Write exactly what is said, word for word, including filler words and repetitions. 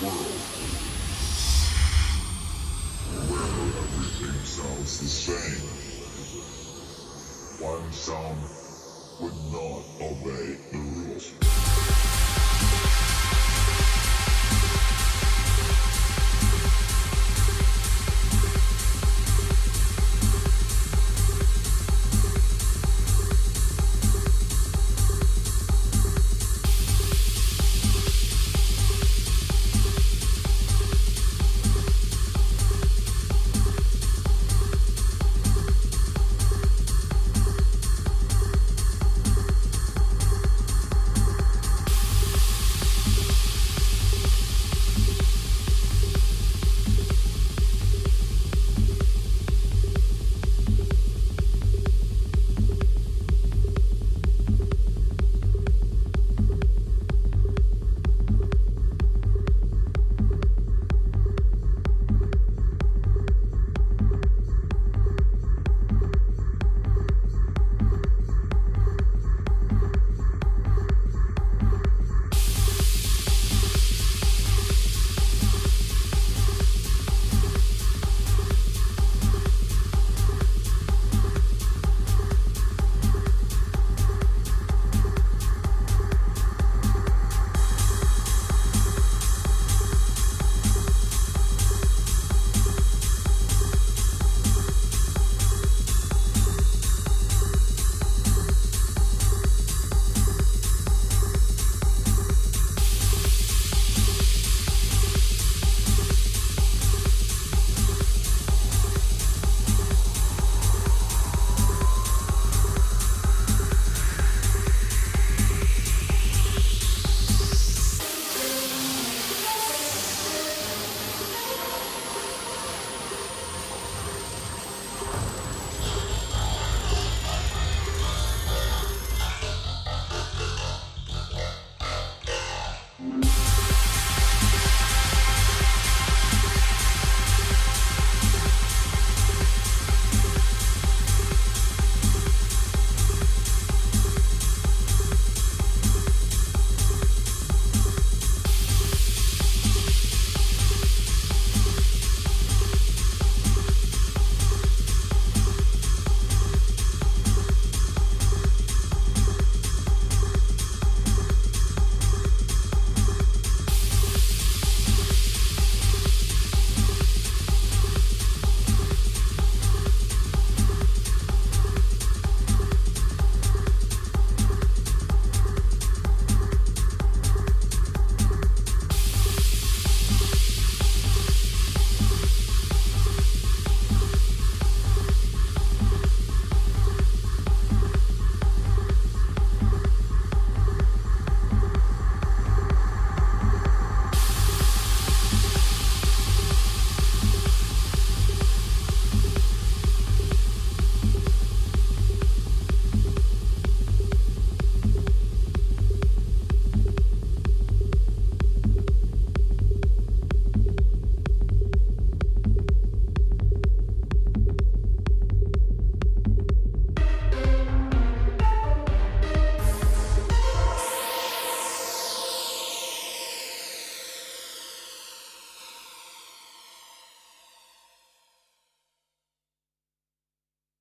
world where everything sounds the same. One sound would not obey the rules.